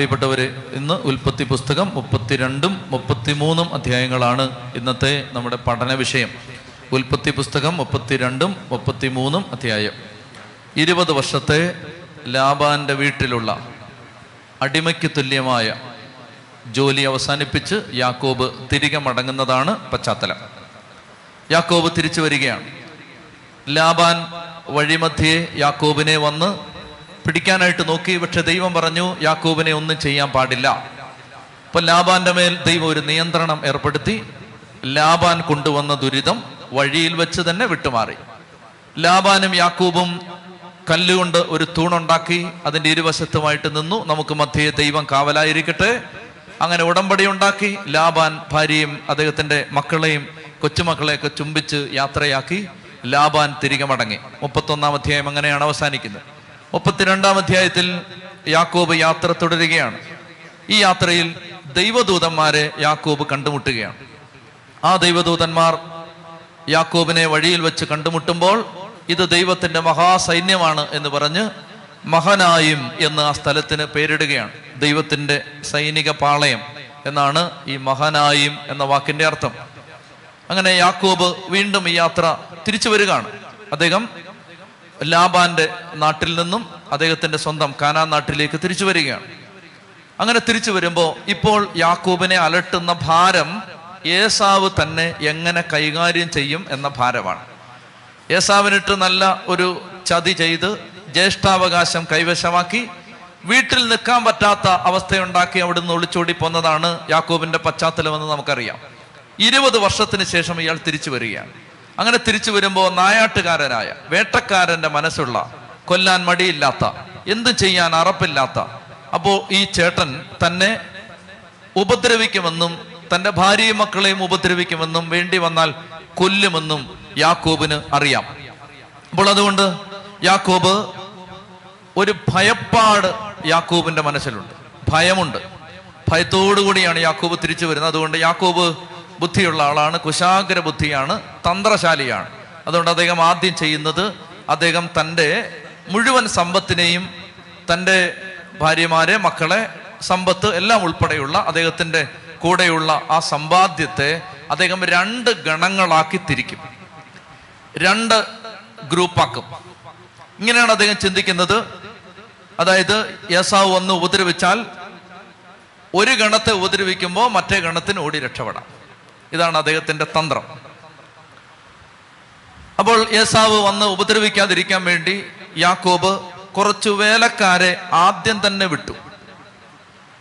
പ്രിയപ്പെട്ടവരെ, ഇന്ന് ഉൽപ്പത്തി പുസ്തകം 32ഉം 33ഉം അധ്യായങ്ങളാണ് ഇന്നത്തെ നമ്മുടെ പഠന വിഷയം. ഉൽപ്പത്തി പുസ്തകം 32ഉം 33ഉം അധ്യായം. 20 വർഷത്തെ ലാബാൻ്റെ വീട്ടിലുള്ള അടിമയ്ക്ക് തുല്യമായ ജോലി അവസാനിപ്പിച്ച് യാക്കോബ് തിരികെ മടങ്ങുന്നതാണ് പശ്ചാത്തലം. യാക്കോബ് തിരിച്ചു വരികയാണ്. ലാബാൻ വഴിമധ്യേ യാക്കോബിനെ വന്ന് പിടിക്കാനായിട്ട് നോക്കി, പക്ഷെ ദൈവം പറഞ്ഞു യാക്കോബിനെ ഒന്നും ചെയ്യാൻ പാടില്ല. ഇപ്പൊ ലാബാന്റെ മേൽ ദൈവം ഒരു നിയന്ത്രണം ഏർപ്പെടുത്തി. ലാബാൻ കൊണ്ടുവന്ന ദുരിതം വഴിയിൽ വെച്ച് തന്നെ വിട്ടുമാറി. ലാബാനും യാക്കോബും കല്ലുകൊണ്ട് ഒരു തൂണുണ്ടാക്കി അതിന്റെ ഇരുവശത്തുമായിട്ട് നിന്നു. നമുക്ക് മധ്യേ ദൈവം കാവലായിരിക്കട്ടെ. അങ്ങനെ ഉടമ്പടി ഉണ്ടാക്കി. ലാബാൻ ഭാര്യയും അദ്ദേഹത്തിന്റെ മക്കളെയും കൊച്ചുമക്കളെയൊക്കെ ചുംബിച്ച് യാത്രയാക്കി. ലാബാൻ തിരികെ മടങ്ങി. 31-ാം അധ്യായം അങ്ങനെയാണ് അവസാനിക്കുന്നത്. 32-ാം അധ്യായത്തിൽ യാക്കോബ് യാത്ര തുടരുകയാണ്. ഈ യാത്രയിൽ ദൈവദൂതന്മാരെ യാക്കോബ് കണ്ടുമുട്ടുകയാണ്. ആ ദൈവദൂതന്മാർ യാക്കോബിനെ വഴിയിൽ വെച്ച് കണ്ടുമുട്ടുമ്പോൾ ഇത് ദൈവത്തിന്റെ മഹാസൈന്യമാണ് എന്ന് പറഞ്ഞ് മഹനായിം എന്ന് ആ സ്ഥലത്തിന് പേരിടുകയാണ്. ദൈവത്തിന്റെ സൈനിക പാളയം എന്നാണ് ഈ മഹനായിം എന്ന വാക്കിന്റെ അർത്ഥം. അങ്ങനെ യാക്കോബ് വീണ്ടും ഈ യാത്ര തിരിച്ചു വരികയാണ്. അദ്ദേഹം ലാബാന്റെ നാട്ടിൽ നിന്നും അദ്ദേഹത്തിന്റെ സ്വന്തം കാനാൻ നാട്ടിലേക്ക് തിരിച്ചു വരികയാണ്. അങ്ങനെ തിരിച്ചു വരുമ്പോൾ ഇപ്പോൾ യാക്കോബിനെ അലട്ടുന്ന ഭാരം ഏസാവ് തന്നെ എങ്ങനെ കൈകാര്യം ചെയ്യും എന്ന ഭാരമാണ്. ഏസാവിനിട്ട് നല്ല ഒരു ചതി ചെയ്ത് ജ്യേഷ്ഠാവകാശം കൈവശമാക്കി വീട്ടിൽ നിൽക്കാൻ പറ്റാത്ത അവസ്ഥയുണ്ടാക്കി അവിടുന്ന് ഒളിച്ചോടി പോന്നതാണ് യാക്കോബിന്റെ പശ്ചാത്തലമെന്ന് നമുക്കറിയാം. 20 വർഷത്തിന് ശേഷം ഇയാൾ തിരിച്ചു വരികയാണ്. അങ്ങനെ തിരിച്ചു വരുമ്പോൾ നായാട്ടുകാരനായ, വേട്ടക്കാരൻ്റെ മനസ്സുള്ള, കൊല്ലാൻ മടിയില്ലാത്ത, എന്ത് ചെയ്യാൻ അറപ്പില്ലാത്ത, അപ്പോൾ ഈ ചേട്ടൻ തന്നെ ഉപദ്രവിക്കുമെന്നും തൻ്റെ ഭാര്യയും മക്കളെയും ഉപദ്രവിക്കുമെന്നും വേണ്ടി വന്നാൽ കൊല്ലുമെന്നും യാക്കോബിന് അറിയാം. അപ്പോൾ അതുകൊണ്ട് യാക്കോബ് ഒരു ഭയപ്പാട് യാക്കോബിൻ്റെ മനസ്സിലുണ്ട്. ഭയമുണ്ട്. ഭയത്തോടുകൂടിയാണ് യാക്കോബ് തിരിച്ചു വരുന്നത്. അതുകൊണ്ട് യാക്കോബ് ബുദ്ധിയുള്ള ആളാണ്, കുശാഗ്ര ബുദ്ധിയാണ്, തന്ത്രശാലിയാണ്. അതുകൊണ്ട് അദ്ദേഹം ആദ്യം ചെയ്യുന്നത് അദ്ദേഹം തൻ്റെ മുഴുവൻ സമ്പത്തിനെയും തൻ്റെ ഭാര്യമാരെ, മക്കളെ, സമ്പത്ത് എല്ലാം ഉൾപ്പെടെയുള്ള അദ്ദേഹത്തിൻ്റെ കൂടെയുള്ള ആ സമ്പാദ്യത്തെ അദ്ദേഹം 2 ഗണങ്ങളാക്കി തിരിക്കും, 2 ഗ്രൂപ്പാക്കും. ഇങ്ങനെയാണ് അദ്ദേഹം ചിന്തിക്കുന്നത്. അതായത് ഏസാവ് ഒന്ന് ഉപദ്രവിച്ചാൽ ഒരു ഗണത്തെ ഉപദ്രവിക്കുമ്പോൾ മറ്റേ ഗണത്തിന് ഓടി രക്ഷപ്പെടാം. ഇതാണ് അദ്ദേഹത്തിന്റെ തന്ത്രം. അപ്പോൾ ഏസാവ് വന്ന് ഉപദ്രവിക്കാതിരിക്കാൻ വേണ്ടി യാക്കോബ് കുറച്ചു വേലക്കാരെ ആദ്യം തന്നെ വിട്ടു.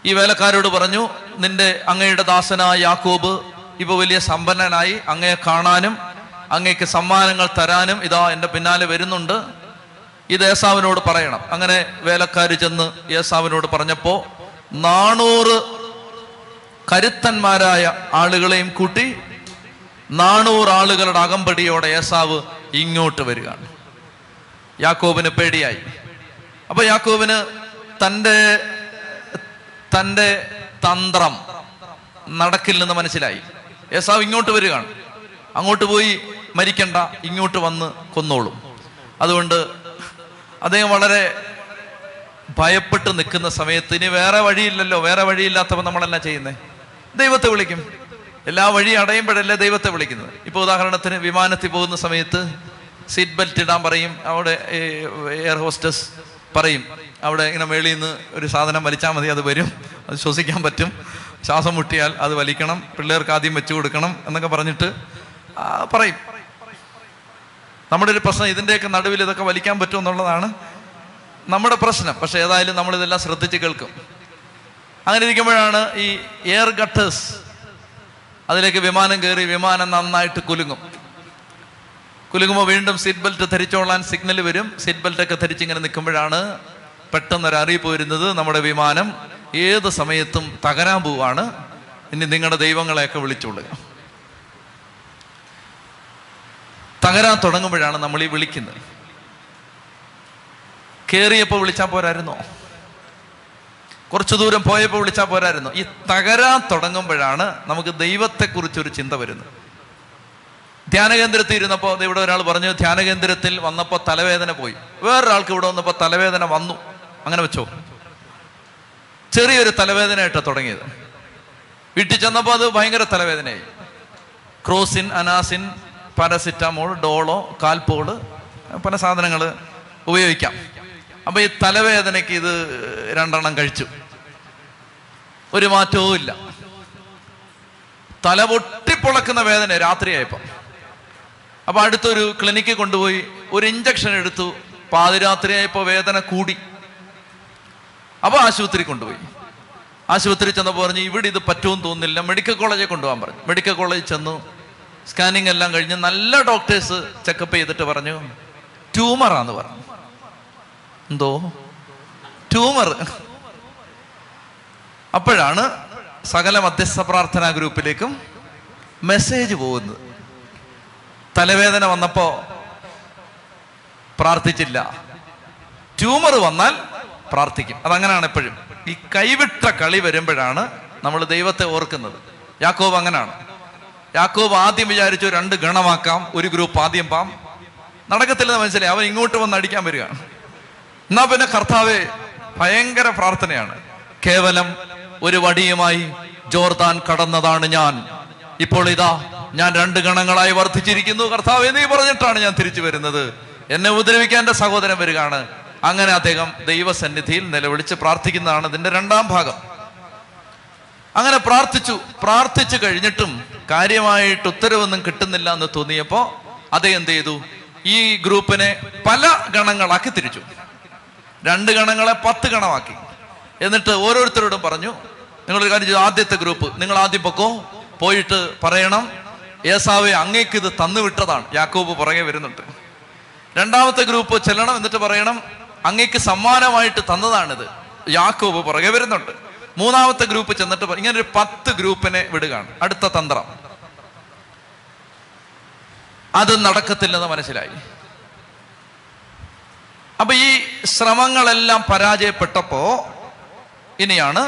ഈ വേലക്കാരോട് പറഞ്ഞു, നിന്റെ അങ്ങയുടെ ദാസനായ യാക്കോബ് ഇപ്പൊ വലിയ സമ്പന്നനായി, അങ്ങയെ കാണാനും അങ്ങയ്ക്ക് സമ്മാനങ്ങൾ തരാനും ഇതാ എൻ്റെ പിന്നാലെ വരുന്നുണ്ട്, ഇത് ഏസാവിനോട് പറയണം. അങ്ങനെ വേലക്കാർ ചെന്ന് ഏസാവിനോട് പറഞ്ഞപ്പോൾ 400 കരുത്തന്മാരായ ആളുകളെയും കൂട്ടി 400 ആളുകളുടെ അകമ്പടിയോടെ ഏസാവ് ഇങ്ങോട്ട് വരികയാണ്. യാക്കോബിന് പേടിയായി. അപ്പൊ യാക്കോബിന് തൻ്റെ തന്ത്രം നടക്കില്ലെന്ന് മനസ്സിലായി. ഏസാവ് ഇങ്ങോട്ട് വരികയാണ്. അങ്ങോട്ട് പോയി മരിക്കണ്ട, ഇങ്ങോട്ട് വന്ന് കൊന്നോളും. അതുകൊണ്ട് അദ്ദേഹം വളരെ ഭയപ്പെട്ട് നിൽക്കുന്ന സമയത്ത് ഇനി വേറെ വഴിയില്ലല്ലോ. വേറെ വഴിയില്ലാത്തപ്പോൾ നമ്മളെല്ലാം ചെയ്യുന്നേ, ദൈവത്തെ വിളിക്കും. എല്ലാ വഴി അടയുമ്പോഴല്ലേ ദൈവത്തെ വിളിക്കുന്നത്. ഇപ്പോൾ ഉദാഹരണത്തിന് വിമാനത്തിൽ പോകുന്ന സമയത്ത് സീറ്റ് ബെൽറ്റ് ഇടാൻ പറയും. അവിടെ എയർ ഹോസ്റ്റസ് പറയും, അവിടെ ഇങ്ങനെ മേളിൽ നിന്ന് ഒരു സാധനം വലിച്ചാൽ മതി, അത് വരും, അത് ശ്വസിക്കാൻ പറ്റും, ശ്വാസം മുട്ടിയാൽ അത് വലിക്കണം, പിള്ളേർക്ക് ആദ്യം വെച്ചു കൊടുക്കണം എന്നൊക്കെ പറഞ്ഞിട്ട് പറയും. നമ്മുടെ ഒരു പ്രശ്നം ഇതിൻ്റെയൊക്കെ നടുവിൽ ഇതൊക്കെ വലിക്കാൻ പറ്റും എന്നുള്ളതാണ് നമ്മുടെ പ്രശ്നം. പക്ഷെ ഏതായാലും നമ്മളിതെല്ലാം ശ്രദ്ധിച്ച് കേൾക്കും. അങ്ങനെ ഇരിക്കുമ്പോഴാണ് ഈ എയർ ഗട്ടേഴ്സ്, അതിലേക്ക് വിമാനം കയറി വിമാനം നന്നായിട്ട് കുലുങ്ങും. കുലുങ്ങുമ്പോൾ വീണ്ടും സീറ്റ് ബെൽറ്റ് ധരിച്ചോളാൻ സിഗ്നൽ വരും. സീറ്റ് ബെൽറ്റൊക്കെ ധരിച്ചിങ്ങനെ നിൽക്കുമ്പോഴാണ് പെട്ടെന്നൊരു അറിയിപ്പ് വരുന്നത്, നമ്മുടെ വിമാനം ഏത് സമയത്തും തകരാൻ പോവാണ്, ഇനി നിങ്ങളുടെ ദൈവങ്ങളെയൊക്കെ വിളിച്ചോളുക. തകരാൻ തുടങ്ങുമ്പോഴാണ് നമ്മൾ ഈ വിളിക്കുന്നത്. കയറിയപ്പോൾ വിളിച്ചാൽ പോരായിരുന്നോ? കുറച്ചു ദൂരം പോയപ്പോൾ വിളിച്ചാൽ പോരായിരുന്നോ? ഈ തകരാൻ തുടങ്ങുമ്പോഴാണ് നമുക്ക് ദൈവത്തെക്കുറിച്ചൊരു ചിന്ത വരുന്നത്. ധ്യാനകേന്ദ്രത്തിൽ ഇരുന്നപ്പോൾ ഇവിടെ ഒരാൾ പറഞ്ഞു, ധ്യാനകേന്ദ്രത്തിൽ വന്നപ്പോൾ തലവേദന പോയി, വേറൊരാൾക്ക് ഇവിടെ വന്നപ്പോൾ തലവേദന വന്നു. അങ്ങനെ വെച്ചോ, ചെറിയൊരു തലവേദനയായിട്ടാണ് തുടങ്ങിയത്. വീട്ടിൽ ചെന്നപ്പോൾ അത് ഭയങ്കര തലവേദനയായി. Crocin, Anacin, paracetamol, Dolo, Calpol, പല സാധനങ്ങൾ ഉപയോഗിക്കാം. അപ്പോൾ ഈ തലവേദനയ്ക്ക് ഇത് രണ്ടെണ്ണം കഴിച്ചു. ഒരു മാറ്റവും ഇല്ല. തല പൊട്ടിപ്പൊളക്കുന്ന വേദന രാത്രിയായപ്പോൾ. അപ്പോൾ അടുത്തൊരു ക്ലിനിക്കിൽ കൊണ്ടുപോയി ഒരു ഇഞ്ചക്ഷൻ എടുത്തു. പാതിരാത്രിയായപ്പോൾ വേദന കൂടി. അപ്പോൾ ആശുപത്രി കൊണ്ടുപോയി. ആശുപത്രി ചെന്നപ്പോൾ പറഞ്ഞു ഇവിടെ ഇത് പറ്റുമെന്ന് തോന്നുന്നില്ല, മെഡിക്കൽ കോളേജിൽ കൊണ്ടുപോകാൻ പറഞ്ഞു. മെഡിക്കൽ കോളേജിൽ ചെന്നു. സ്കാനിങ് എല്ലാം കഴിഞ്ഞ് നല്ല ഡോക്ടേഴ്സ് ചെക്കപ്പ് ചെയ്തിട്ട് പറഞ്ഞു ട്യൂമറാന്ന് പറഞ്ഞു. എന്തോ ട്യൂമർ. അപ്പോഴാണ് സകല മധ്യസ്ഥ പ്രാർത്ഥനാ ഗ്രൂപ്പിലേക്കും മെസ്സേജ് പോകുന്നത്. തലവേദന വന്നപ്പോൾ പ്രാർത്ഥിച്ചില്ല, ട്യൂമർ വന്നാൽ പ്രാർത്ഥിക്കും. അതങ്ങനെയാണ് എപ്പോഴും. ഈ കൈവിട്ട കളി വരുമ്പോഴാണ് നമ്മൾ ദൈവത്തെ ഓർക്കുന്നത്. യാക്കോബ് അങ്ങനെയാണ്. യാക്കോബ് ആദ്യം വിചാരിച്ചു രണ്ട് ഗണമാക്കാം, ഒരു ഗ്രൂപ്പ് ആദ്യം പാം. നടക്കത്തില്ലെന്ന് മനസ്സിലായി. അവൻ ഇങ്ങോട്ട് വന്ന് അടിക്കാൻ വരികയാണ്. എന്നാ പിന്നെ കർത്താവെ, ഭയങ്കര പ്രാർത്ഥനയാണ്. കേവലം ഒരു വടിയുമായി ജോർദാൻ കടന്നതാണ് ഞാൻ. ഇപ്പോൾ ഇതാ ഞാൻ രണ്ട് ഗണങ്ങളായി വർദ്ധിച്ചിരിക്കുന്നു. കർത്താവ് എന്നീ പറഞ്ഞിട്ടാണ് ഞാൻ തിരിച്ചു വരുന്നത്. എന്നെ ഉപദ്രവിക്കാൻ എൻ്റെ സഹോദരൻ വരികയാണ്. അങ്ങനെ അദ്ദേഹം ദൈവസന്നിധിയിൽ നിലവിളിച്ച് പ്രാർത്ഥിക്കുന്നതാണ് ഇതിൻ്റെ രണ്ടാം ഭാഗം. അങ്ങനെ പ്രാർത്ഥിച്ചു കഴിഞ്ഞിട്ടും കാര്യമായിട്ട് ഉത്തരവൊന്നും കിട്ടുന്നില്ല എന്ന് തോന്നിയപ്പോൾ അദ്ദേഹം എന്ത് ചെയ്തു? ഈ ഗ്രൂപ്പിനെ പല ഗണങ്ങളാക്കി തിരിച്ചു. രണ്ട് ഗണങ്ങളെ 10 ഗണമാക്കി. എന്നിട്ട് ഓരോരുത്തരോടും പറഞ്ഞു, നിങ്ങളൊരു കാര്യം ചെയ്തു, ആദ്യത്തെ ഗ്രൂപ്പ് നിങ്ങൾ ആദ്യം പൊക്കോ, പോയിട്ട് പറയണം ഏസാവെ അങ്ങേക്ക് ഇത് തന്നുവിട്ടതാണ്. യാക്കോബ് പുറകെ വരുന്നുണ്ട്. രണ്ടാമത്തെ ഗ്രൂപ്പ് ചെല്ലണം, എന്നിട്ട് പറയണം അങ്ങേക്ക് സമ്മാനമായിട്ട് തന്നതാണിത്. യാക്കോബ് പുറകെ വരുന്നുണ്ട്. മൂന്നാമത്തെ ഗ്രൂപ്പ് ചെന്നിട്ട് ഇങ്ങനൊരു 10 ഗ്രൂപ്പിനെ വിടുകയാണ്. അടുത്ത തന്ത്രം അത് നടക്കത്തില്ലെന്ന് മനസ്സിലായി. അപ്പൊ ഈ ശ്രമങ്ങളെല്ലാം പരാജയപ്പെട്ടപ്പോ ഇനിയാണ്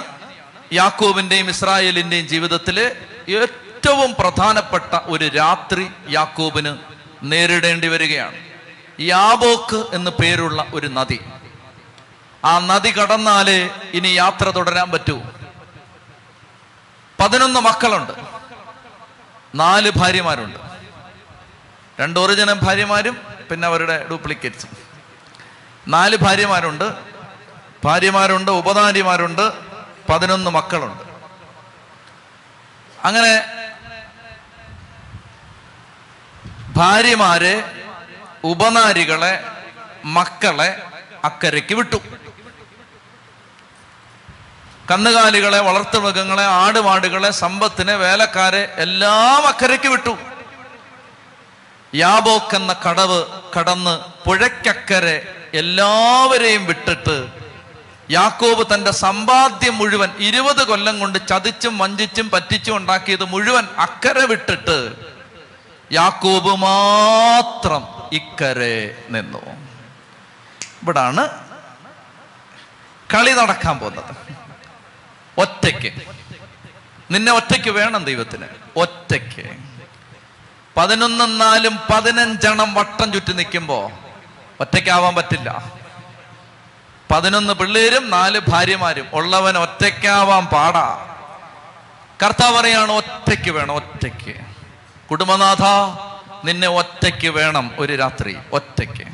യാക്കോബിന്റെയും ഇസ്രായേലിന്റെയും ജീവിതത്തിലെ ഏറ്റവും പ്രധാനപ്പെട്ട ഒരു രാത്രി യാക്കോബിന് നേരിടേണ്ടി വരികയാണ്. യാബോക്ക് എന്ന് പേരുള്ള ഒരു നദി. ആ നദി കടന്നാലേ ഇനി യാത്ര തുടരാൻ പറ്റൂ. 11 മക്കളുണ്ട്, 4 ഭാര്യമാരുണ്ട്. 2 ഒറിജിനൽ ഭാര്യമാരും പിന്നെ അവരുടെ ഡ്യൂപ്ലിക്കേറ്റ്സും. 4 ഭാര്യമാരുണ്ട്, ഉപനാരിമാരുണ്ട്, 11 മക്കളുണ്ട്. അങ്ങനെ ഭാര്യമാരെ, ഉപനാരികളെ, മക്കളെ അക്കരയ്ക്ക് വിട്ടു. കന്നുകാലികളെ, വളർത്തുമൃഗങ്ങളെ, ആടുമാടുകളെ, സമ്പത്തിനെ, വേലക്കാരെ എല്ലാം അക്കരയ്ക്ക് വിട്ടു. യാബോക്ക് എന്ന കടവ് കടന്ന് പുഴയ്ക്കക്കരെ എല്ലാവരെയും വിട്ടിട്ട് യാക്കോബ് തൻ്റെ സമ്പാദ്യം മുഴുവൻ 20 കൊല്ലം കൊണ്ട് ചതിച്ചും വഞ്ചിച്ചും പറ്റിച്ചും ഉണ്ടാക്കിയത് മുഴുവൻ അക്കരെ വിട്ടിട്ട് യാക്കോബ് മാത്രം ഇക്കരെ നിന്നു. ഇവിടാണ് കളി നടക്കാൻ പോകുന്നത്. ഒറ്റയ്ക്ക് നിന്നെ ഒറ്റയ്ക്ക് വേണം ദൈവത്തിന്. ഒറ്റയ്ക്ക് 11 4 15 എണ്ണം വട്ടം ചുറ്റി നിൽക്കുമ്പോ ഒറ്റയ്ക്കാവാൻ പറ്റില്ല. 11 പിള്ളേരും 4 ഭാര്യമാരും ഉള്ളവൻ ഒറ്റയ്ക്കാവാൻ പാടാ. കർത്താവ് പറയാണ് ഒറ്റയ്ക്ക് വേണം. ഒറ്റയ്ക്ക് കുടുംബനാഥ നിന്നെ ഒറ്റയ്ക്ക് വേണം. ഒരു രാത്രി ഒറ്റയ്ക്ക്.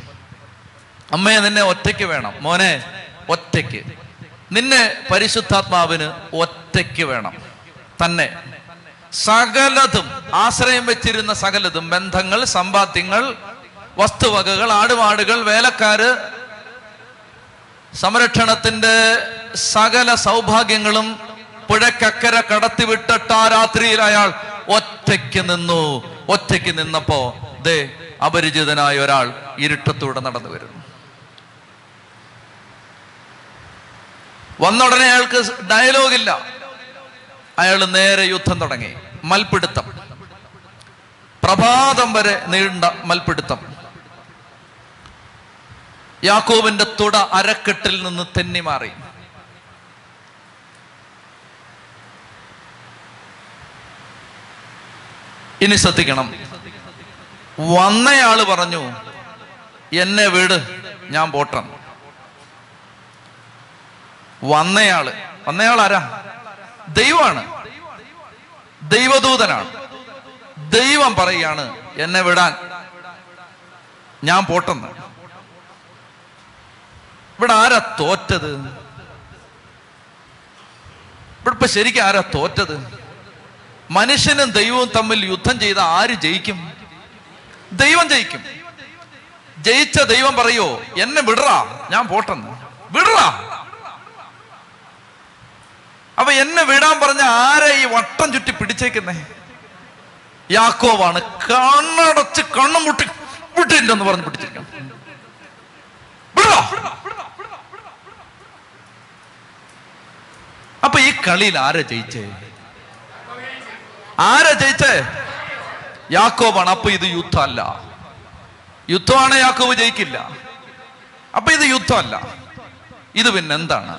അമ്മയെ നിന്നെ ഒറ്റയ്ക്ക് വേണം. മോനെ ഒറ്റയ്ക്ക്. നിന്നെ പരിശുദ്ധാത്മാവിന് ഒറ്റയ്ക്ക് വേണം. തന്നെ സകലതും, ആശ്രയം വെച്ചിരുന്ന സകലതും, ബന്ധങ്ങൾ, സമ്പാദ്യങ്ങൾ, വസ്തുവകകൾ, ആടുമാടുകൾ, വേലക്കാര്, സംരക്ഷണത്തിന്റെ സകല സൗഭാഗ്യങ്ങളും പുഴക്കക്കര കടത്തിവിട്ടിട്ട് ആ രാത്രിയിൽ അയാൾ ഒറ്റയ്ക്ക് നിന്നു. ഒറ്റയ്ക്ക് നിന്നപ്പോ ദേ അപരിചിതനായ ഒരാൾ ഇരുട്ടത്തൂടെ നടന്നു വരുന്നു. വന്നുടനെ അയാൾക്ക് ഡയലോഗില്ല. അയാൾ നേരെ യുദ്ധം തുടങ്ങി. മൽപിടുത്തം. പ്രഭാതം വരെ നീണ്ട മൽപിടുത്തം. യാക്കോബിന്റെ തുട അരക്കെട്ടിൽ നിന്ന് തെന്നിമാറി. ഇനി ശ്രദ്ധിക്കണം. വന്നയാള് പറഞ്ഞു എന്നെ വിട്, ഞാൻ പോട്ടെന്ന്. വന്നയാള് വന്നയാൾ ആരാ? ദൈവമാണ്, ദൈവദൂതനാണ്. ദൈവം പറയാണ് എന്നെ വിടാൻ, ഞാൻ പോട്ടെന്ന്. ഇവിടെ ആരാ തോറ്റത്? ഇവിടെ ഇപ്പൊ ശരിക്കും ആരാ തോറ്റത്? മനുഷ്യനും ദൈവവും തമ്മിൽ യുദ്ധം ചെയ്ത ആര് ജയിക്കും? ദൈവം ജയിക്കും. ജയിച്ച ദൈവം പറയോ എന്നെ വിടറാ, ഞാൻ പോട്ടെന്ന്, വിടറാ. അപ്പൊ എന്നെ വിടാൻ പറഞ്ഞ ആരാ ഈ വട്ടം ചുറ്റി പിടിച്ചേക്കുന്നേ? യാക്കോവാണ്. കണ്ണടച്ച് കണ്ണും മുട്ടി വിട്ടില്ലെന്ന് പറഞ്ഞ് പിടിച്ചിരിക്കണം. അപ്പൊ ഈ കളിയിൽ ആരാ ജയിച്ചേ? ആരാ ജയിച്ചേ? യാക്കോബാണ്. അപ്പൊ ഇത് യുദ്ധമല്ല. യുദ്ധമാണ് യാക്കോബ് ജയിക്കില്ല. അപ്പൊ ഇത് യുദ്ധമല്ല, ഇത് പിന്നെന്താണ്?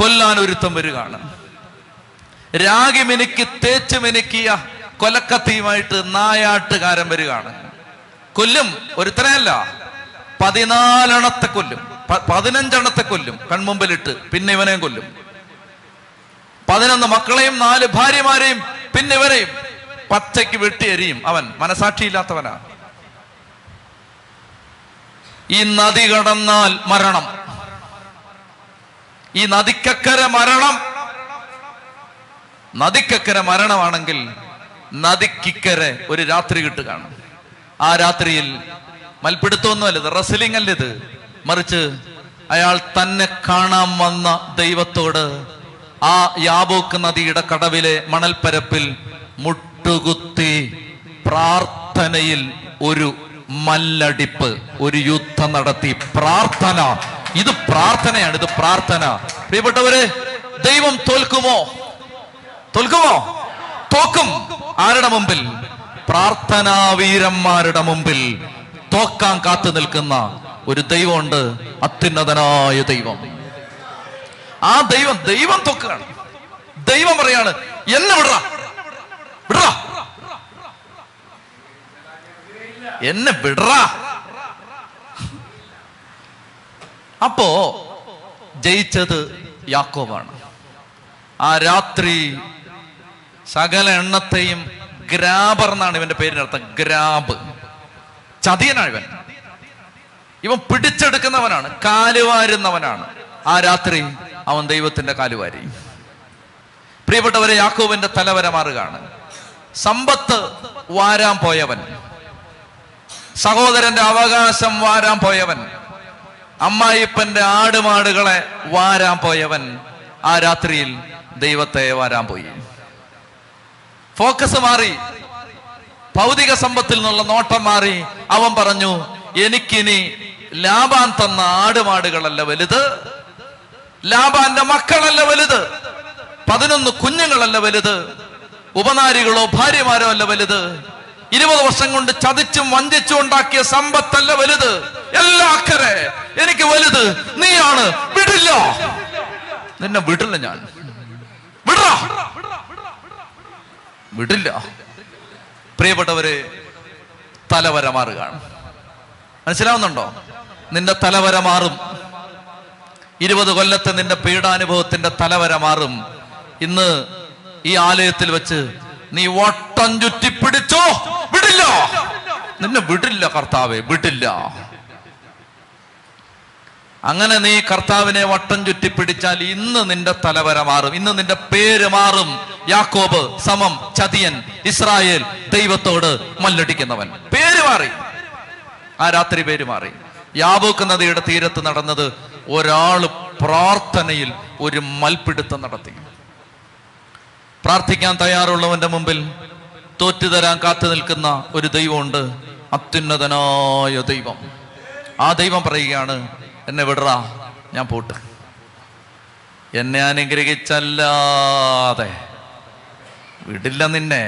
കൊല്ലാൻ ഒരുത്തം വരികയാണ്. രാഗി മിനുക്കി തേച്ച് മിനുക്കിയ കൊലക്കത്തിയുമായിട്ട് നായാട്ടുകാരൻ വരികയാണ്. കൊല്ലും ഒരുത്തനെയല്ല, 14 എണ്ണത്തെ കൊല്ലും, 15 എണ്ണത്തെ കൊല്ലും കൺമുമ്പിലിട്ട്. പിന്നെ ഇവനെയും കൊല്ലും. 11 മക്കളെയും 4 ഭാര്യമാരെയും പിന്നെ ഇവരെയും പച്ചയ്ക്ക് വെട്ടിയെരിയും. അവൻ മനസാക്ഷിയില്ലാത്തവനാ. ഈ നദി കടന്നാൽ മരണം, ഈ നദിക്കക്കര മരണം. നദിക്കക്കര മരണമാണെങ്കിൽ നദിക്കിക്കര ഒരു രാത്രി കിട്ടുകയാണ്. ആ രാത്രിയിൽ മൽപ്പിടുത്തൊന്നുമല്ല ഇത്, റെസ്ലിംഗ് അല്ല ഇത്, മറിച്ച് അയാൾ തന്നെ കാണാൻ വന്ന ദൈവത്തോട് ആ യാബോക്ക് നദിയുടെ കടവിലെ മണൽപ്പരപ്പിൽ മുട്ടുകുത്തി പ്രാർത്ഥനയിൽ ഒരു മല്ലടിപ്പ്, ഒരു യുദ്ധം നടത്തി. പ്രാർത്ഥന, ഇത് പ്രാർത്ഥനയാണ്, ഇത് പ്രാർത്ഥന. പ്രിയപ്പെട്ടവരെ, ദൈവം തോൽക്കുമോ? തോൽക്കുമോ? തോക്കും. ആരുടെ മുമ്പിൽ? പ്രാർത്ഥനാവീരന്മാരുടെ മുമ്പിൽ. തോക്കാൻ കാത്തു നിൽക്കുന്ന ഒരു ദൈവമുണ്ട്, അത്യുന്നതനായ ദൈവം. ആ ദൈവം, ദൈവം തോക്കുകയാണ്. ദൈവം പറയാണ് എന്നെ വിടറാ, വിടറാ, എന്നെ വിടറാ. അപ്പോ ജയിച്ചത് യാക്കോബാണ്. ആ രാത്രി സകല എണ്ണത്തെയും ഗ്രാബർ എന്നാണ് ഇവന്റെ പേരിനർത്ഥം. ഗ്രാബ്, ചതിയനാണ് ഇവൻ. ഇവൻ പിടിച്ചെടുക്കുന്നവനാണ്, കാലുവാരുന്നവനാണ്. ആ രാത്രി അവൻ ദൈവത്തിന്റെ കാലുവാരി. പ്രിയപ്പെട്ടവരെ, യാക്കോബിന്റെ തലവര മാറുകയാണ്. സമ്പത്ത് വാരാൻ പോയവൻ, സഹോദരന്റെ അവകാശം വാരാൻ പോയവൻ, അമ്മായിപ്പന്റെ ആടുമാടുകളെ വാരാൻ പോയവൻ ആ രാത്രിയിൽ ദൈവത്തെ വാരാൻ പോയി. ഫോക്കസ് മാറി, ഭൗതിക സമ്പത്തിൽ നിന്നുള്ള നോട്ടം മാറി. അവൻ പറഞ്ഞു, എനിക്കിനി ലാബാൻ തന്ന ആടുമാടുകളല്ല വലുത്, ലാബാന്റെ മക്കളല്ല വലുത്, 11 കുഞ്ഞുങ്ങളല്ല വലുത്, ഉപനാരികളോ ഭാര്യമാരോ അല്ല വലുത്, 20 വർഷം കൊണ്ട് ചതിച്ചും വഞ്ചിച്ചും ഉണ്ടാക്കിയ സമ്പത്തല്ല വലുത്, എല്ലാ അക്കരെ എനിക്ക് വലുത് നീയാണ്. വിടില്ല നിന്നെ, വിടില്ല ഞാൻ, വിടറാ, വിടില്ല. പ്രിയപ്പെട്ടവരെ, തലവര മാറുകയാണ്. മനസ്സിലാവുന്നുണ്ടോ? നിന്റെ തലവര മാറും. 20 കൊല്ലത്തെ നിന്റെ പീഡാനുഭവത്തിന്റെ തലവര മാറും. ഇന്ന് ഈ ആലയത്തിൽ വെച്ച് നീ വട്ടം ചുറ്റി പിടിച്ചോ, വിടില്ല നിന്നെ, വിടില്ല കർത്താവെ, വിടില്ല. അങ്ങനെ നീ കർത്താവിനെ വട്ടം ചുറ്റി പിടിച്ചാൽ ഇന്ന് നിന്റെ തലവര മാറും, ഇന്ന് നിന്റെ പേര് മാറും. യാക്കോബ് സമം ചതിയൻ, ഇസ്രായേൽ ദൈവത്തോട് മല്ലടിക്കുന്നവൻ. പേര് മാറി, ആ രാത്രി പേര് മാറി. യാബോക്ക് നദിയുടെ തീരത്ത് നടന്നത് ഒരാൾ പ്രാർത്ഥനയിൽ ഒരു മൽപ്പിടുത്തം നടത്തി. പ്രാർത്ഥിക്കാൻ തയ്യാറുള്ളവന്റെ മുമ്പിൽ തോറ്റു തരാൻ കാത്തു നിൽക്കുന്ന ഒരു ദൈവമുണ്ട്, അത്യുന്നതനായ ദൈവം. ആ ദൈവം പറയുകയാണ് എന്നെ വിടറാ, ഞാൻ പോട്ട്. എന്നെ അനുഗ്രഹിച്ചല്ലാതെ വിടില്ല നിന്നെ,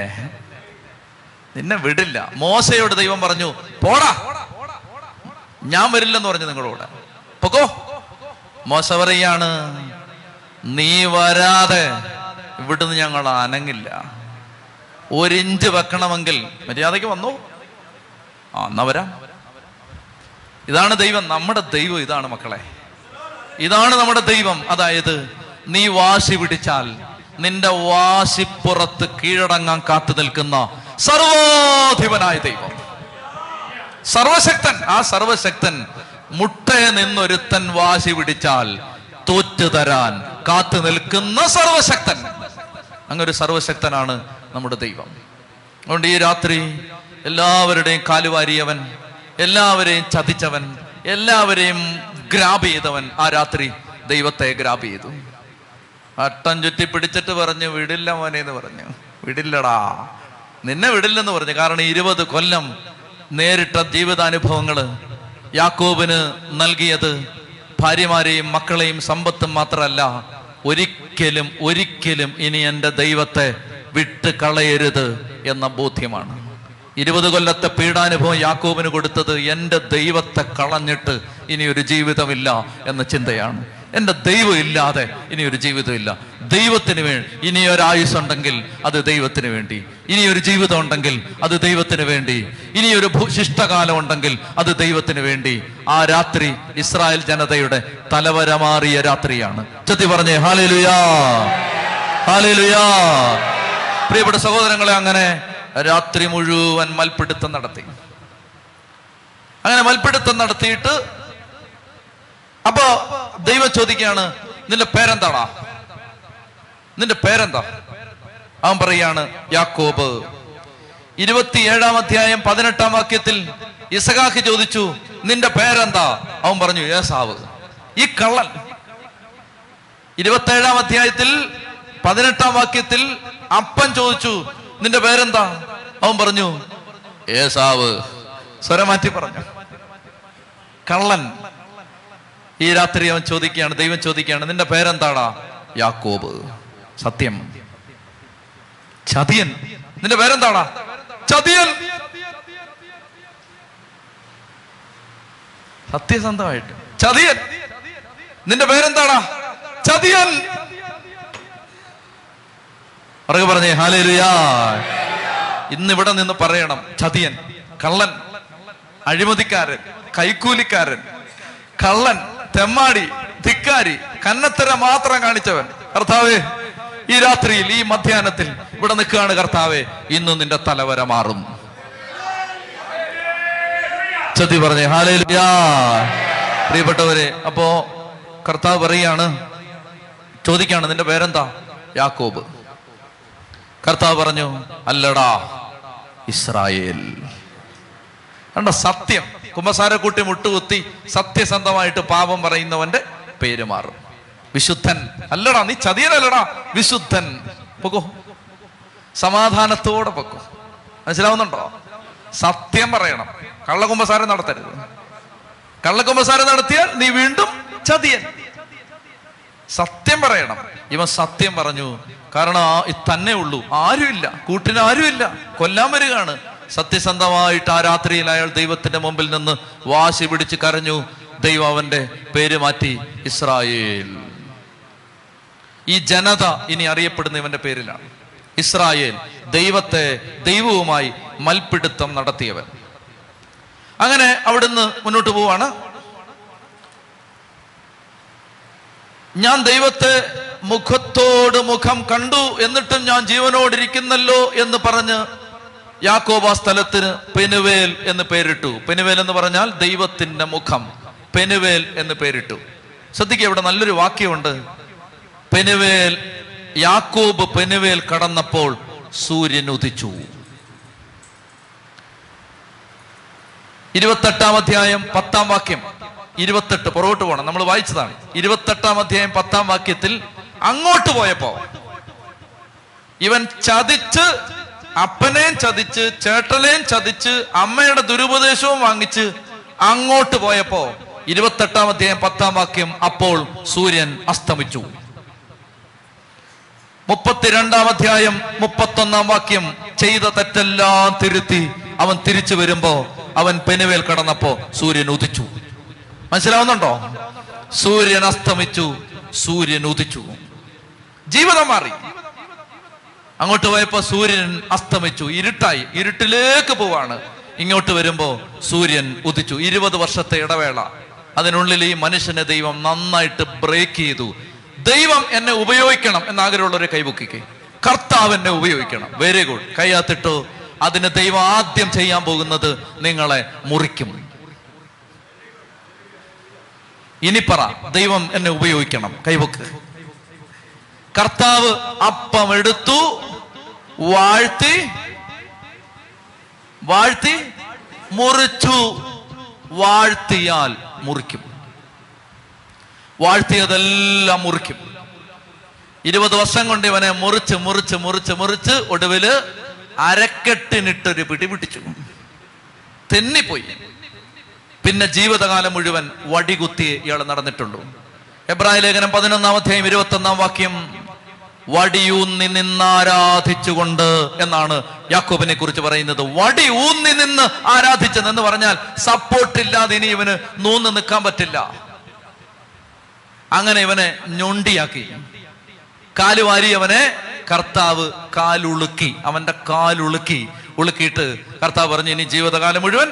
നിന്നെ വിടില്ല. മോശയോട് ദൈവം പറഞ്ഞു, പോടാ, ഞാൻ വരില്ലെന്ന് പറഞ്ഞു നിങ്ങളുടെ കൂടെ പൊക്കോ. മോശ പറയാണ്, നീ വരാതെ ഇവിടുന്ന് ഞങ്ങൾ അനങ്ങില്ല. ഒരിഞ്ച് വെക്കണമെങ്കിൽ മര്യാദയ്ക്ക് വന്നോ, ആ എന്നാ വരാം. ഇതാണ് ദൈവം, നമ്മുടെ ദൈവം ഇതാണ് മക്കളെ, ഇതാണ് നമ്മുടെ ദൈവം. അതായത് നീ വാശി പിടിച്ചാൽ നിന്റെ വാശിപ്പുറത്ത് കീഴടങ്ങാൻ കാത്തു നിൽക്കുന്ന സർവാധിപനായ ദൈവം, സർവശക്തൻ. ആ സർവശക്തൻ മുട്ടയെ നിന്നൊരുത്തൻ വാശി പിടിച്ചാൽ തോറ്റു തരാൻ കാത്തു നിൽക്കുന്ന സർവശക്തൻ. അങ്ങൊരു സർവശക്തനാണ് നമ്മുടെ ദൈവം. അതുകൊണ്ട് ഈ രാത്രി എല്ലാവരുടെയും കാലുവാരിയവൻ, എല്ലാവരെയും ചതിച്ചവൻ, എല്ലാവരെയും ഗ്രാബ് ചെയ്തവൻ ആ രാത്രി ദൈവത്തെ ഗ്രാബ് ചെയ്തു. അട്ടം ചുറ്റി പിടിച്ചിട്ട് പറഞ്ഞു, വിടില്ല മോനെ എന്ന് പറഞ്ഞു. വിടില്ലടാ, നിന്നെ വിടില്ലെന്ന് പറഞ്ഞു. കാരണം 20 കൊല്ലം നേരിട്ട ജീവിതാനുഭവങ്ങള് യാക്കോബിന് നൽകിയത് ഭാര്യമാരെയും മക്കളെയും സമ്പത്തും മാത്രമല്ല. ഒരിക്കലും ഒരിക്കലും ഇനി എൻ്റെ ദൈവത്തെ വിട്ട് കളയരുത് എന്ന ബോധ്യമാണ്. 20 കൊല്ലത്തെ പീഡാനുഭവം യാക്കോബിന് കൊടുത്തത് എൻ്റെ ദൈവത്തെ കളഞ്ഞിട്ട് ഇനി ഒരു ജീവിതമില്ല എന്ന ചിന്തയാണ്. എൻ്റെ ദൈവം ഇല്ലാതെ ഇനി ഒരു ജീവിതമില്ല. ദൈവത്തിന് വേണ്ടി ഇനി ഒരായുസുണ്ടെങ്കിൽ അത് ദൈവത്തിന് വേണ്ടി, ഇനി ഒരു ജീവിതം ഉണ്ടെങ്കിൽ അത് ദൈവത്തിന് വേണ്ടി, ഇനി ഒരു ശിഷ്ടകാലം ഉണ്ടെങ്കിൽ അത് ദൈവത്തിന് വേണ്ടി. ആ രാത്രി ഇസ്രായേൽ ജനതയുടെ തലവര മാറിയ രാത്രിയാണ്. ചൊല്ലി പറഞ്ഞേ ഹല്ലേലൂയാ, ഹല്ലേലൂയാ. പ്രിയപ്പെട്ട സഹോദരങ്ങളെ, അങ്ങനെ രാത്രി മുഴുവൻ മൽപ്പിടുത്തം നടത്തി. അങ്ങനെ മൽപ്പിടുത്തം നടത്തിയിട്ട് അപ്പൊ ദൈവം ചോദിക്കുകയാണ്, നിന്റെ പേരെന്താടാ, നിന്റെ പേരെന്താ? അവൻ പറയാണ് യാക്കോബ്. 27-ാം അധ്യായം 18-ാം വാക്യത്തിൽ ഇസഹാക്ക് ചോദിച്ചു, നിന്റെ പേരെന്താ? അവൻ പറഞ്ഞു ഏസാവ്. ഈ കള്ളൻ 27-ാം അധ്യായത്തിൽ 18-ാം വാക്യത്തിൽ അപ്പൻ ചോദിച്ചു, നിന്റെ പേരെന്താ? അവൻ പറഞ്ഞു ഏസാവ്. സ്വരം മാറ്റി പറഞ്ഞു, കള്ളൻ. ഈ രാത്രി അവൻ ചോദിക്കുകയാണ്, ദൈവം ചോദിക്കുകയാണ്, നിന്റെ പേരെന്താടാ? യാക്കോബ്. സത്യം, ചതിയൻ. നിന്റെ പേരെന്താടാ? ചതിയൻ. സത്യസന്ധമായിട്ട് ചതിയൻ. നിന്റെ പേരെന്താടാ? ചതിയൻ. മറുപടി പറഞ്ഞേ ഹല്ലേലൂയാ. ഇന്നിവിടെ നിന്ന് പറയണം, ചതിയൻ, കള്ളൻ, അഴിമതിക്കാരൻ, കൈക്കൂലിക്കാരൻ, കള്ളൻ, തെമ്മാടി, ധിക്കാരി, കന്നത്തര മാത്രം കാണിച്ചവൻ. കർത്താവേ, ഈ രാത്രിയിൽ, ഈ മധ്യാഹ്നത്തിൽ ഇവിടെ നിൽക്കുകയാണ് കർത്താവേ, ഇന്ന് നിന്റെ തലവര മാറും. ചൊല്ലി പറഞ്ഞേ ഹല്ലേലൂയാ. പ്രിയപ്പെട്ടവരെ, അപ്പോ കർത്താവ് പറയാണ്, ചോദിക്കാണ്, നിന്റെ പേരെന്താ? യാക്കോബ്. കർത്താവ് പറഞ്ഞു അല്ലടാ, ഇസ്രായേൽ. കണ്ട സത്യം, കുമ്പസാരക്കൂട്ടി മുട്ടുകുത്തി സത്യസന്ധമായിട്ട് പാപം പറയുന്നവന്റെ പേര് മാറും. വിശുദ്ധൻ. അല്ലടാ, നീ ചതിയനല്ലടാ, വിശുദ്ധൻ. പൊക്കോ, സമാധാനത്തോടെ പൊക്കോ. മനസ്സിലാവുന്നുണ്ടോ? സത്യം പറയണം, കള്ളക്കുമ്പസാരം നടത്തരുത്. കള്ളക്കുമ്പസാരം നടത്തിയാൽ നീ വീണ്ടും ചതിയൻ. സത്യം പറയണം. ഇവൻ സത്യം പറഞ്ഞു. കാരണം തന്നെ ഉള്ളൂ, ആരുമില്ല, കൂട്ടിന് ആരുമില്ല, കൊല്ലാൻ വരികയാണ്. സത്യസന്ധമായിട്ട് ആ രാത്രിയിൽ അയാൾ ദൈവത്തിന്റെ മുമ്പിൽ നിന്ന് വാശി പിടിച്ച് കരഞ്ഞു. ദൈവം അവന്റെ പേര് മാറ്റി ഇസ്രായേൽ. ഈ ജനത ഇനി അറിയപ്പെടുന്ന ഇവന്റെ പേരിലാണ്, ഇസ്രായേൽ. ദൈവത്തെ, ദൈവവുമായി മൽപ്പിടുത്തം നടത്തിയവൻ. അങ്ങനെ അവിടുന്ന് മുന്നോട്ട് പോവാണ്. ഞാൻ ദൈവത്തെ മുഖത്തോട് മുഖം കണ്ടു, എന്നിട്ടും ഞാൻ ജീവനോടിരിക്കുന്നല്ലോ എന്ന് പറഞ്ഞ് യാക്കോബ് ആ സ്ഥലത്തിന് പെനുവേൽ എന്ന് പേരിട്ടു. പെനുവേൽ എന്ന് പറഞ്ഞാൽ ദൈവത്തിന്റെ മുഖം, പെനുവേൽ എന്ന് പേരിട്ടു. ശ്രദ്ധിക്കുക, ഇവിടെ നല്ലൊരു വാക്യമുണ്ട്. പെനുവേൽ, യാക്കോബ് പെനുവേൽ കടന്നപ്പോൾ സൂര്യൻ ഉദിച്ചു. 28-ാം അധ്യായം 10-ാം വാക്യം. 28 പുറകോട്ട് പോകണം, നമ്മൾ വായിച്ചതാണ്. 28-ാം അധ്യായം 10-ാം വാക്യത്തിൽ അങ്ങോട്ട് പോയപ്പോ ഇവൻ ചതിച്ച്, അപ്പനെയും ചതിച്ച്, ചേട്ടനെയും ചതിച്ച്, അമ്മയുടെ ദുരുപദേശവും വാങ്ങിച്ച് അങ്ങോട്ട് പോയപ്പോ 28-ാം അധ്യായം 10-ാം വാക്യം അപ്പോൾ സൂര്യൻ അസ്തമിച്ചു. 32-ാം അധ്യായം 31-ാം വാക്യം ചെയ്ത തെറ്റെല്ലാം തിരുത്തി അവൻ തിരിച്ചു വരുമ്പോ അവൻ പെനുവേൽ കടന്നപ്പോ സൂര്യൻ ഉദിച്ചു. മനസ്സിലാവുന്നുണ്ടോ? സൂര്യൻ അസ്തമിച്ചു, സൂര്യൻ ഉദിച്ചു. ജീവിതം മാറി. അങ്ങോട്ട് പോയപ്പോ സൂര്യൻ അസ്തമിച്ചു, ഇരുട്ടായി, ഇരുട്ടിലേക്ക് പോവാണ്. ഇങ്ങോട്ട് വരുമ്പോ സൂര്യൻ ഉദിച്ചു. 20 വർഷത്തെ ഇടവേള. അതിനുള്ളിൽ ഈ മനുഷ്യനെ ദൈവം നന്നായിട്ട് ബ്രേക്ക് ചെയ്തു. ദൈവം എന്നെ ഉപയോഗിക്കണം എന്നാഗ്രഹമുള്ളവരെ കൈപൊക്കിക്കേ. കർത്താവ് എന്നെ ഉപയോഗിക്കണം. Very good. കയ്യാത്തിട്ടോ. അതിന് ദൈവം ആദ്യം ചെയ്യാൻ പോകുന്നത് നിങ്ങളെ മുറിക്കും. ഇനി പറ, ദൈവം എന്നെ ഉപയോഗിക്കണം. കൈവക്ക്. കർത്താവ് അപ്പം എടുത്തു വാഴ്ത്തി വാഴ്ത്തി മുറിച്ചു. വാഴ്ത്തിയാൽ മുറിക്കും. വാഴ്ത്തിയതെല്ലാം മുറിക്കും. 20 വർഷം കൊണ്ട് ഇവനെ മുറിച്ച് മുറിച്ച് മുറിച്ച് മുറിച്ച് ഒടുവില് അരക്കെട്ടിനിട്ടൊരു പിടി പിടിച്ചു. തെന്നിപ്പോയി. പിന്നെ ജീവിതകാലം മുഴുവൻ വടികുത്തി ഇയാൾ നടന്നിട്ടുള്ളൂ. എബ്രായ ലേഖനം 11:21 വടിയൂന്നി നിന്നാരാധിച്ചുകൊണ്ട് എന്നാണ് യാക്കോബിനെ കുറിച്ച് പറയുന്നത്. വടി ഊന്നി നിന്ന് ആരാധിച്ചെന്ന് പറഞ്ഞാൽ സപ്പോർട്ടില്ലാതെ ഇനി ഇവന് നൂന്ന് നിൽക്കാൻ പറ്റില്ല. അങ്ങനെ ഇവനെ ഞൊണ്ടിയാക്കി. കാലുവാരി അവനെ കർത്താവ് കാലുളുക്കി. അവന്റെ കാലുളുക്കി. ഉളുക്കിയിട്ട് കർത്താവ് പറഞ്ഞു, ഇനി ജീവിതകാലം മുഴുവൻ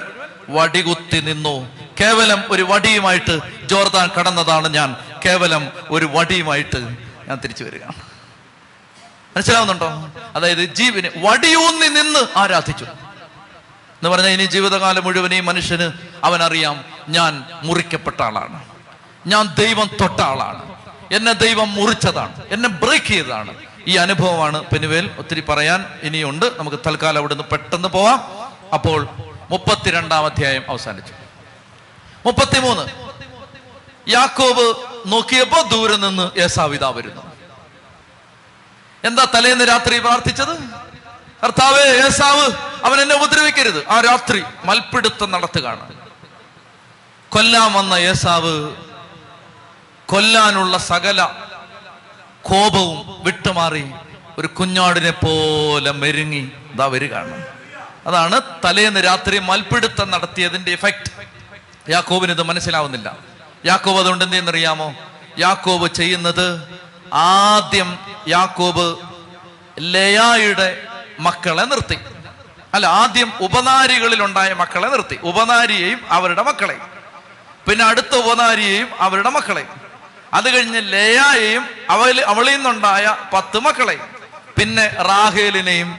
വടികുത്തി നിന്നു. കേവലം ഒരു വടിയുമായിട്ട് ജോർദാൻ കടന്നതാണ് ഞാൻ. കേവലം ഒരു വടിയുമായിട്ട് ഞാൻ തിരിച്ചു വരികയാണ്. മനസ്സിലാവുന്നുണ്ടോ? അതായത് ജീവന് വടിയൂന്നി നിന്ന് ആരാധിച്ചു എന്ന് പറഞ്ഞാൽ ഇനി ജീവിതകാലം മുഴുവൻ ഈ മനുഷ്യന് അവനറിയാം, ഞാൻ മുറിക്കപ്പെട്ട ആളാണ്, ഞാൻ ദൈവം തൊട്ട ആളാണ്, എന്നെ ദൈവം മുറിച്ചതാണ്, എന്നെ ബ്രേക്ക് ചെയ്തതാണ്. ഈ അനുഭവമാണ് പെനുവേൽ. ഒത്തിരി പറയാൻ ഇനിയുണ്ട്. നമുക്ക് തൽക്കാലം അവിടുന്ന് പെട്ടെന്ന് പോവാം. അപ്പോൾ 32-ാം അധ്യായം അവസാനിച്ചു. 33 യാക്കോബ് നോക്കിയപ്പോ ദൂരെ നിന്ന് ഏസാവിതാ വരുന്നു. എന്താ തലേന്ന് രാത്രി പ്രാർത്ഥിച്ചത്? കർത്താവേ, ഏസാവ് അവൻ എന്നെ ഉപദ്രവിക്കരുത്. ആ രാത്രി മൽപ്പിടുത്തം നടത്തുകയാണ്. കൊല്ലാൻ വന്ന ഏസാവ് കൊല്ലാനുള്ള സകല കോപവും വിട്ടുമാറി ഒരു കുഞ്ഞാടിനെ പോലെ മെരുങ്ങി ഇതാ വരികയാണ്. അതാണ് തലേന്ന് രാത്രി മൽപ്പിടുത്തം നടത്തിയതിന്റെ ഇഫക്റ്റ്. യാക്കോബിന് ഇത് മനസ്സിലാവുന്നില്ല. യാക്കോബ് അതുകൊണ്ട് എന്ത് ചെയ്യുന്നറിയാമോ? യാക്കോബ് ചെയ്യുന്നത്, ആദ്യം യാക്കോബ് ലേയായുടെ മക്കളെ നിർത്തി. അല്ല, ആദ്യം ഉപനാരികളിലുണ്ടായ മക്കളെ നിർത്തി. ഉപനാരിയെയും അവരുടെ മക്കളെയും, പിന്നെ അടുത്ത ഉപനാരിയെയും അവരുടെ മക്കളെയും, അത് കഴിഞ്ഞ് ലേയായെയും അവളിൽ നിന്നുണ്ടായ 10 മക്കളെയും, പിന്നെ റാഹേലിനെയും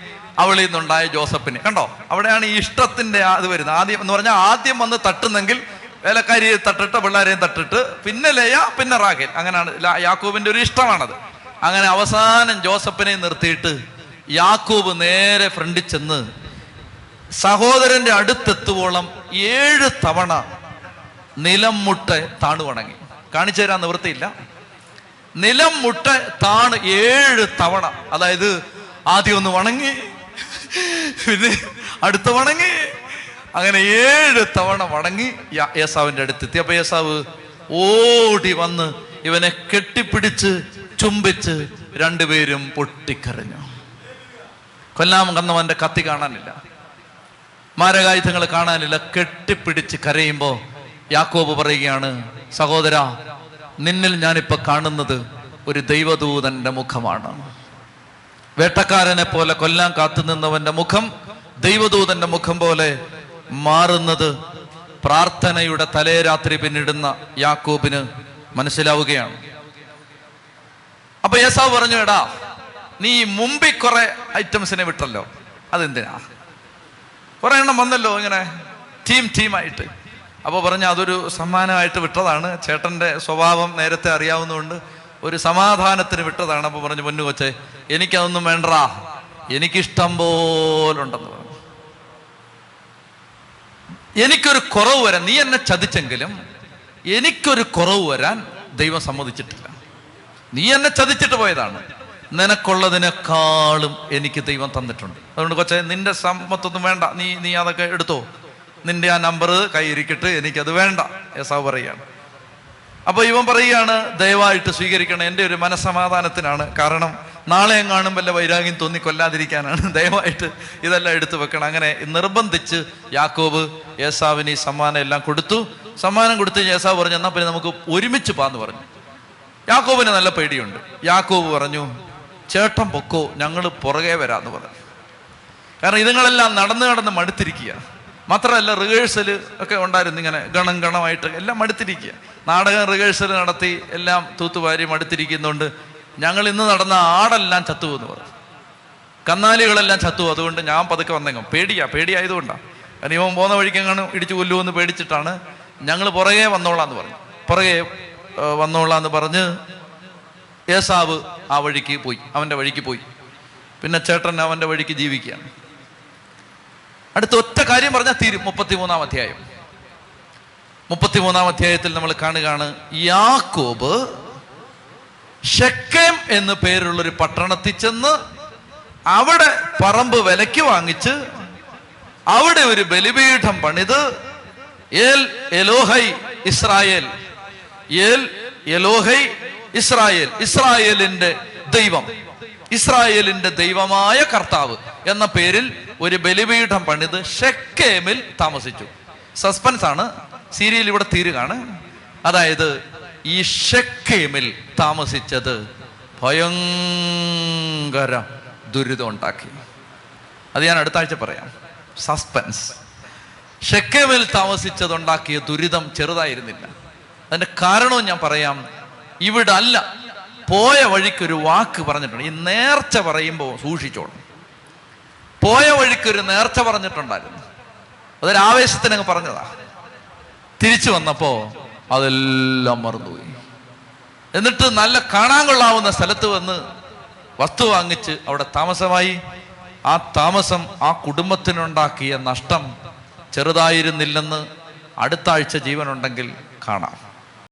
അവളിൽ നിന്നുണ്ടായ ജോസഫിനെ. കണ്ടോ, അവിടെയാണ് ഈ ഇഷ്ടത്തിന്റെ അത് വരുന്നത്. ആദ്യം എന്ന് പറഞ്ഞാൽ ആദ്യം വന്ന് തട്ടുന്നെങ്കിൽ വേലക്കാരിയെ തട്ടിട്ട് പിള്ളേരെയും തട്ടിട്ട് പിന്നെ ലേയ പിന്നെ റാഖേൽ. അങ്ങനെയാണ് യാക്കോബിന്റെ ഒരു ഇഷ്ടമാണത്. അങ്ങനെ അവസാനം ജോസഫിനെ നിർത്തിയിട്ട് യാക്കോബ് നേരെ ഫ്രണ്ടിൽ ചെന്ന് സഹോദരന്റെ അടുത്തെത്തുവോളം 7 തവണ നിലം മുട്ടെ താണു വണങ്ങി. കാണിച്ചു തരാൻ നിവൃത്തിയില്ല. നിലം മുട്ട താണ് 7 തവണ. അതായത് ആദ്യം ഒന്ന് വണങ്ങി, പിന്നെ അടുത്ത വണങ്ങി, അങ്ങനെ 7 തവണ വണങ്ങി ഏസാവിന്റെ അടുത്തെത്തി. അപ്പൊ ഏസാവ് ഓടി വന്ന് ഇവനെ കെട്ടിപ്പിടിച്ച് ചുംബിച്ച് രണ്ടുപേരും പൊട്ടിക്കരഞ്ഞു. കൊല്ലാം കന്നവന്റെ കത്തി കാണാനില്ല, മാരകായുധങ്ങൾ കാണാനില്ല. കെട്ടിപ്പിടിച്ച് കരയുമ്പോ യാക്കോബ് പറയുകയാണ്, സഹോദരാ, നിന്നിൽ ഞാനിപ്പോ കാണുന്നത് ഒരു ദൈവദൂതന്റെ മുഖമാണ്. വേട്ടക്കാരനെ പോലെ കൊല്ലാൻ കാത്തുനിന്നവന്റെ മുഖം ദൈവദൂതന്റെ മുഖം പോലെ മാറുന്നത് പ്രാർത്ഥനയുടെ തലേ രാത്രി പിന്നിടുന്ന യാക്കോബിന് മനസ്സിലാവുകയാണ്. അപ്പൊ ഏസാവ് പറഞ്ഞു, എടാ, നീ മുമ്പിൽ കുറെ ഐറ്റംസിനെ വിട്ടല്ലോ, അതെന്തിനാ? കുറെ എണ്ണം വന്നല്ലോ ഇങ്ങനെ ടീമായിട്ട്. അപ്പോൾ പറഞ്ഞ്, അതൊരു സമ്മാനമായിട്ട് വിട്ടതാണ്. ചേട്ടൻ്റെ സ്വഭാവം നേരത്തെ അറിയാവുന്നതുകൊണ്ട് ഒരു സമാധാനത്തിന് വിട്ടതാണ്. അപ്പോൾ പറഞ്ഞു, പൊന്നു കൊച്ചേ, എനിക്കതൊന്നും വേണ്ടടാ, എനിക്കിഷ്ടം പോലുണ്ടെന്ന് പറഞ്ഞു. എനിക്കൊരു കുറവ് വരാൻ, നീ എന്നെ ചതിച്ചെങ്കിലും എനിക്കൊരു കുറവ് വരാൻ ദൈവം സമ്മതിച്ചിട്ടില്ല. നീ എന്നെ ചതിച്ചിട്ട് പോയതാണ്. നിനക്കുള്ളതിനേക്കാളും എനിക്ക് ദൈവം തന്നിട്ടുണ്ട്. അതുകൊണ്ട് കൊച്ചേ, നിന്റെ സമ്പത്തൊന്നും വേണ്ട, നീ അതൊക്കെ എടുത്തോ, നിന്റെ ആ നമ്പർ കൈയിരിക്കട്ട്, എനിക്കത് വേണ്ട. ഏസാവ് പറയുകയാണ്. അപ്പൊ ഇവൻ പറയുകയാണ്, ദയവായിട്ട് സ്വീകരിക്കണം, എൻ്റെ ഒരു മനസ്സമാധാനത്തിനാണ്. കാരണം നാളെ എങ്ങാനും വല്ല വൈരാഗ്യം തോന്നി കൊല്ലാതിരിക്കാനാണ്. ദയവായിട്ട് ഇതെല്ലാം എടുത്തു വെക്കണം. അങ്ങനെ നിർബന്ധിച്ച് യാക്കോബ് ഏസാവിന് ഈ സമ്മാനം എല്ലാം കൊടുത്തു. സമ്മാനം കൊടുത്ത് ഏസാവ് പറഞ്ഞു, എന്നാൽ പിന്നെ നമുക്ക് ഒരുമിച്ച് പാന്ന് പറഞ്ഞു. യാക്കോബിന് നല്ല പേടിയുണ്ട്. യാക്കോബ് പറഞ്ഞു, ചേട്ടൻ പൊക്കോ, ഞങ്ങൾ പുറകെ വരാമെന്ന് പറഞ്ഞു. കാരണം ഇതുങ്ങളെല്ലാം നടന്ന് മടുത്തിരിക്കുക. മാത്രമല്ല റിഹേഴ്സൽ ഒക്കെ ഉണ്ടായിരുന്നു. ഇങ്ങനെ ഗണം ഗണമായിട്ട് എല്ലാം മടുത്തിരിക്കുക. നാടകം റിഹേഴ്സൽ നടത്തി എല്ലാം തൂത്തുവാരി മടുത്തിരിക്കുന്നുണ്ട്. ഞങ്ങൾ ഇന്ന് നടന്ന ആടെല്ലാം ചത്തു എന്ന് പറഞ്ഞു, കന്നാലികളെല്ലാം ചത്തു. അതുകൊണ്ട് ഞാൻ പതുക്കെ വന്നെങ്കും പേടിയായതുകൊണ്ടാണ്. കാരണം ഇവൻ പോകുന്ന വഴിക്കെങ്ങാണ് ഇടിച്ചു കൊല്ലുമെന്ന് പേടിച്ചിട്ടാണ് ഞങ്ങൾ പുറകെ വന്നോളാന്ന് പറഞ്ഞു. പുറകെ വന്നോളാന്ന് പറഞ്ഞ് ഏസാവ് ആ വഴിക്ക് പോയി, അവൻ്റെ വഴിക്ക് പോയി. പിന്നെ ചേട്ടൻ അവൻ്റെ വഴിക്ക് ജീവിക്കുകയാണ്. അടുത്ത ഒറ്റ കാര്യം പറഞ്ഞാൽ തീരും. 33-ാം അധ്യായം 33-ാം അധ്യായത്തിൽ നമ്മൾ കാണുകയാണ്, യാക്കോബ് ഷെക്കേം എന്ന് പേരുള്ളൊരു പട്ടണത്തിൽ ചെന്ന് അവിടെ പറമ്പ് വിലയ്ക്ക് വാങ്ങിച്ച് അവിടെ ഒരു ബലിപീഠം പണിത് ഏൽ എലോഹൈ ഇസ്രായേൽ, ഏൽ എലോഹൈ ഇസ്രായേൽ, ഇസ്രായേലിന്റെ ദൈവം, ഇസ്രായേലിന്റെ ദൈവമായ കർത്താവ് എന്ന പേരിൽ ഒരു ബലിപീഠം പണിത് ഷെക്കേമിൽ താമസിച്ചു. സസ്പെൻസ് ആണ്, സീരിയൽ ഇവിടെ തീരുകയാണ്. അതായത് ഈ ഷെക്കേമിൽ താമസിച്ചത് ഭയങ്കര ദുരിതം ഉണ്ടാക്കി. അത് ഞാൻ അടുത്ത ആഴ്ച പറയാം, സസ്പെൻസ്. ഷെക്കേമിൽ താമസിച്ചതുണ്ടാക്കിയ ദുരിതം ചെറുതായിരുന്നില്ല. അതിൻ്റെ കാരണവും ഞാൻ പറയാം. ഇവിടെ അല്ല, പോയ വഴിക്കൊരു വാക്ക് പറഞ്ഞിട്ടുണ്ട്. ഈ നേർച്ച പറയുമ്പോൾ സൂക്ഷിച്ചോളൂ. പോയ വഴിക്കൊരു നേർച്ച പറഞ്ഞിട്ടുണ്ടായിരുന്നു, അതൊരു ആവേശത്തിനങ്ങ് പറഞ്ഞതാ. തിരിച്ചു വന്നപ്പോ അതെല്ലാം മറന്നുപോയി. എന്നിട്ട് നല്ല കാണാൻ കൊള്ളാവുന്ന സ്ഥലത്ത് വന്ന് വസ്തു വാങ്ങിച്ച് അവിടെ താമസമായി. ആ താമസം ആ കുടുംബത്തിനുണ്ടാക്കിയ നഷ്ടം ചെറുതായിരുന്നില്ലെന്ന് അടുത്ത ആഴ്ച ജീവനുണ്ടെങ്കിൽ കാണാം.